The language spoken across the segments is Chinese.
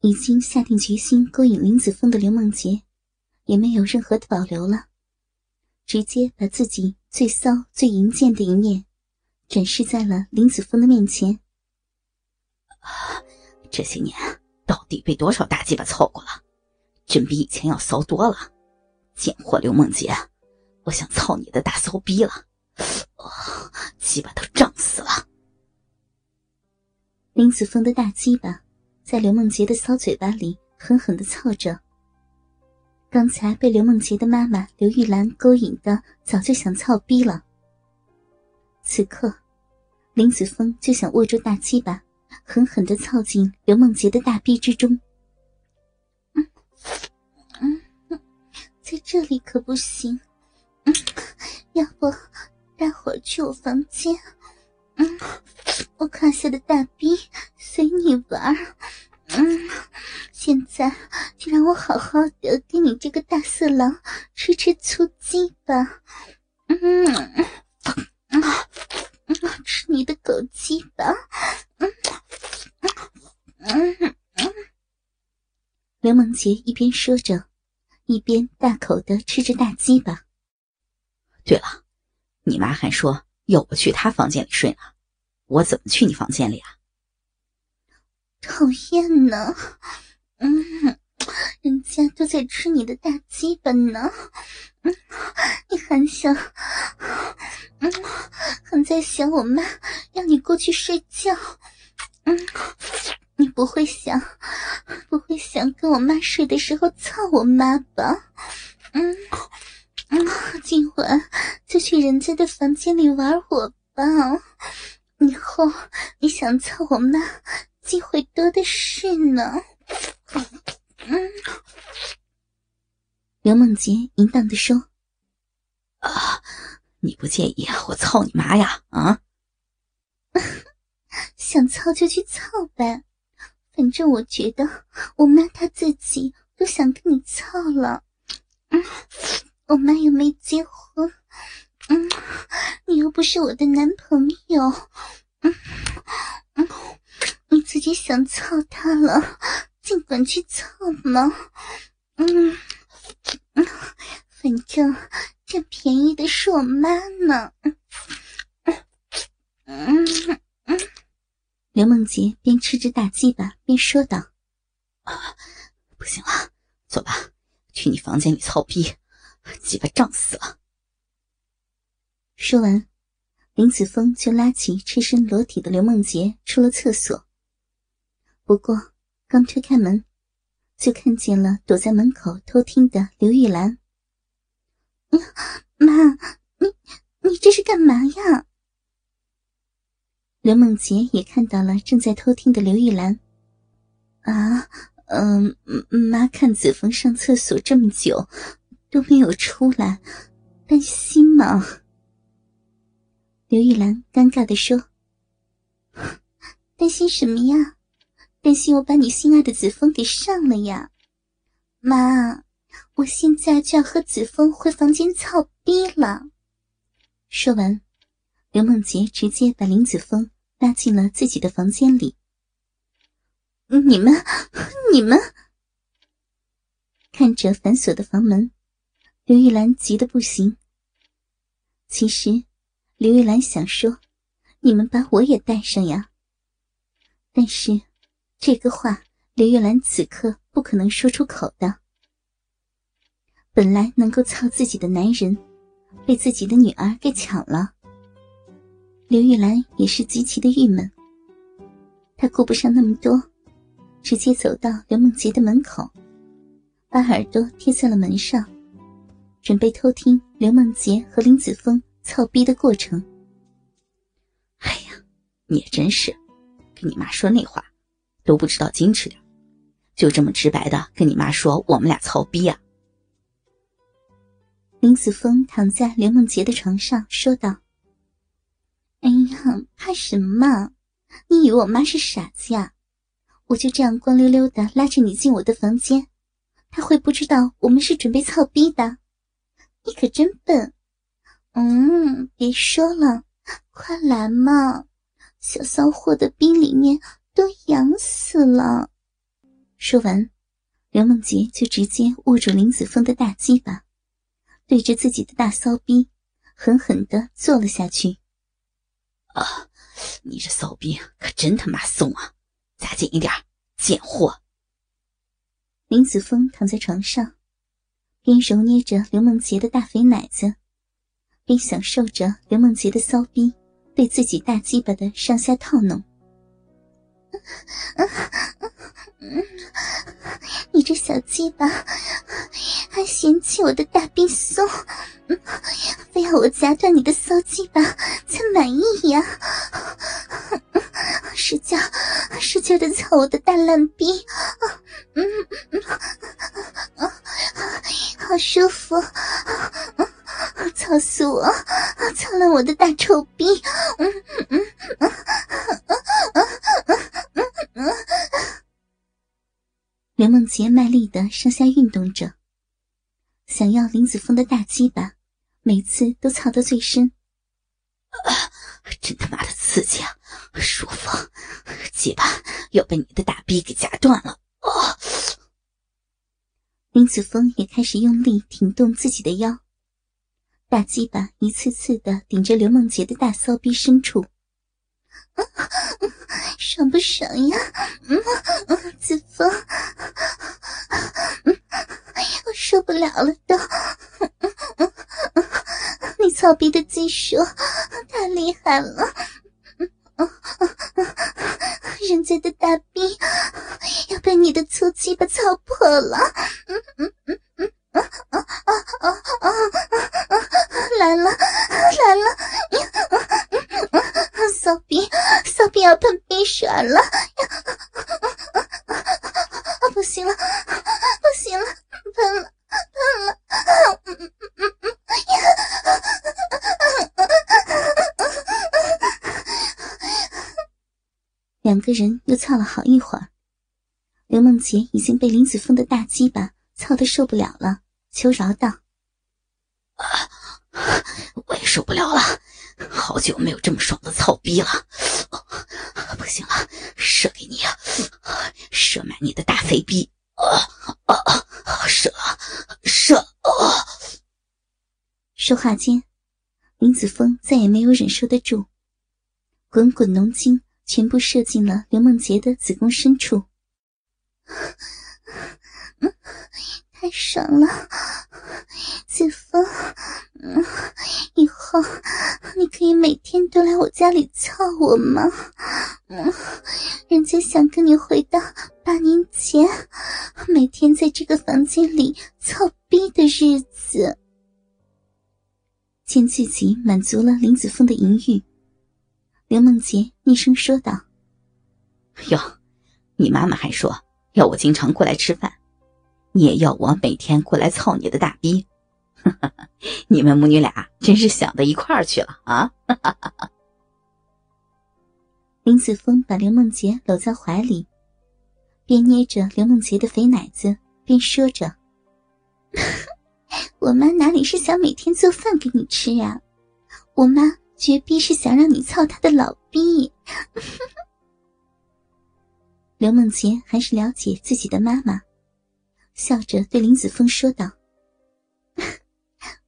已经下定决心勾引林子峰的刘梦洁，也没有任何的保留了，直接把自己最骚最淫贱的一面展示在了林子峰的面前。这些年到底被多少大鸡巴凑过了，真比以前要骚多了。贱货刘梦洁，我想操你的大骚逼了，鸡巴都胀死了。林子峰的大鸡巴在刘梦洁的骚嘴巴里狠狠地操着。刚才被刘梦洁的妈妈刘玉兰勾引的早就想操逼了，此刻林子峰就想握住大鸡巴狠狠地操进刘梦洁的大逼之中。在这里可不行，要不待会儿去我房间，我胯下的大逼随你玩，现在就让我好好的给你这个大色狼吃吃粗鸡吧，吃你的狗鸡吧，刘梦洁一边说着，一边大口的吃着大鸡巴。对了，你妈还说要我去她房间里睡呢，我怎么去你房间里啊？讨厌呢，人家都在吃你的大鸡巴呢，你还在想我妈要你过去睡觉，你不会想跟我妈睡的时候操我妈吧？今晚就去人家的房间里玩我吧，以后你想操我妈机会多的是呢。刘梦洁淫荡地说：“你不介意我操你妈呀？啊？想操就去操呗，反正我觉得我妈她自己都想跟你操了。我妈又没结婚，你又不是我的男朋友，你自己想操她了，尽管去操嘛，反正占便宜的是我妈呢。”刘梦洁边吃着大鸡巴边说道：“不行了，走吧，去你房间里操逼。”鸡巴胀死了。说完，林子峰就拉起赤身裸体的刘梦洁出了厕所。不过刚推开门，就看见了躲在门口偷听的刘玉兰。“妈，你这是干嘛呀？”刘梦洁也看到了正在偷听的刘玉兰。“妈看子峰上厕所这么久都没有出来，担心嘛。”刘玉兰尴尬地说：“担心什么呀？担心我把你心爱的子枫给上了呀？妈，我现在就要和子枫回房间操逼了。”说完，刘梦洁直接把林子枫拉进了自己的房间里。“你们！”看着反锁的房门，刘玉兰急得不行。其实刘玉兰想说：“你们把我也带上呀。”但是这个话刘玉兰此刻不可能说出口的。本来能够操自己的男人被自己的女儿给抢了，刘玉兰也是极其的郁闷。她顾不上那么多，直接走到刘梦洁的门口，把耳朵贴在了门上，准备偷听刘梦洁和林子峰操逼的过程。“哎呀，你也真是，跟你妈说那话都不知道矜持点，就这么直白的跟你妈说我们俩操逼啊。”林子峰躺在刘梦洁的床上说道：“哎呀，怕什么？你以为我妈是傻子呀？我就这样光溜溜的拉着你进我的房间，她会不知道我们是准备操逼的？你可真笨，别说了，快来嘛，小骚货的逼里面都痒死了。”说完，刘梦洁就直接握住林子峰的大鸡巴，对着自己的大骚逼狠狠地坐了下去。啊，你这骚逼可真他妈松啊，砸紧一点，贱货。林子峰躺在床上，边揉捏着刘梦洁的大肥奶子，边享受着刘梦洁的骚逼对自己大鸡巴的上下套弄。你这小鸡巴还嫌弃我的大冰松，非要我夹断你的骚鸡巴才满意呀！使劲的操我的大烂逼，好舒服，操死我，操烂我的大臭逼！刘梦洁卖力的上下运动着，想要林子峰的大鸡巴每次都操得最深。真他妈的刺激啊，舒服，鸡巴要被你的大逼给夹断了。林子峰也开始用力挺动自己的腰，大鸡巴一次次的顶着刘梦洁的大骚逼深处。爽不爽呀？子峰，我受不了了都。你操逼的技术太厉害了，人家的大逼要被你的粗鸡巴操破了。来了，骚逼要喷逼水了，不行了，喷了。两个人又操了好一会儿，刘梦洁已经被林子峰的大鸡巴操得受不了了，求饶道：“我也受不了了，好久没有这么爽的操逼了，不行了，射给你，射满你的大肥逼，射！”说话间，林子峰再也没有忍受得住，滚滚浓精全部射进了刘梦洁的子宫深处。太爽了，子峰，以后你可以每天都来我家里操我吗？人家想跟你回到8年前，每天在这个房间里操逼的日子。见自己满足了林子峰的淫欲，刘梦洁一声说道：“哟，你妈妈还说要我经常过来吃饭，你也要我每天过来操你的大逼，你们母女俩真是想到一块儿去了啊！”林子峰把刘梦洁搂在怀里，边捏着刘梦洁的肥奶子，边说着：“我妈哪里是想每天做饭给你吃呀，我妈绝逼是想让你操她的老逼。”刘梦洁还是了解自己的妈妈，笑着对林子峰说道：“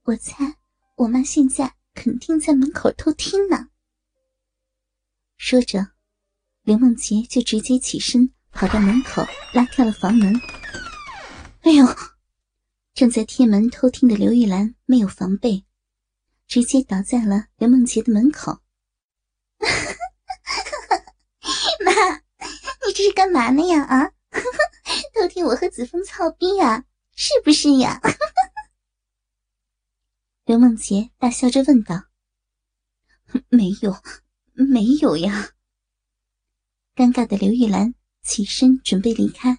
我猜我妈现在肯定在门口偷听呢。”说着，刘梦洁就直接起身跑到门口，拉开了房门。哎呦！正在贴门偷听的刘玉兰没有防备，直接倒在了刘梦洁的门口。妈，你这是干嘛呢呀？偷听我和子峰操逼呀，是不是呀？刘梦洁大笑着问道：“没有呀。”尴尬的刘玉兰起身准备离开，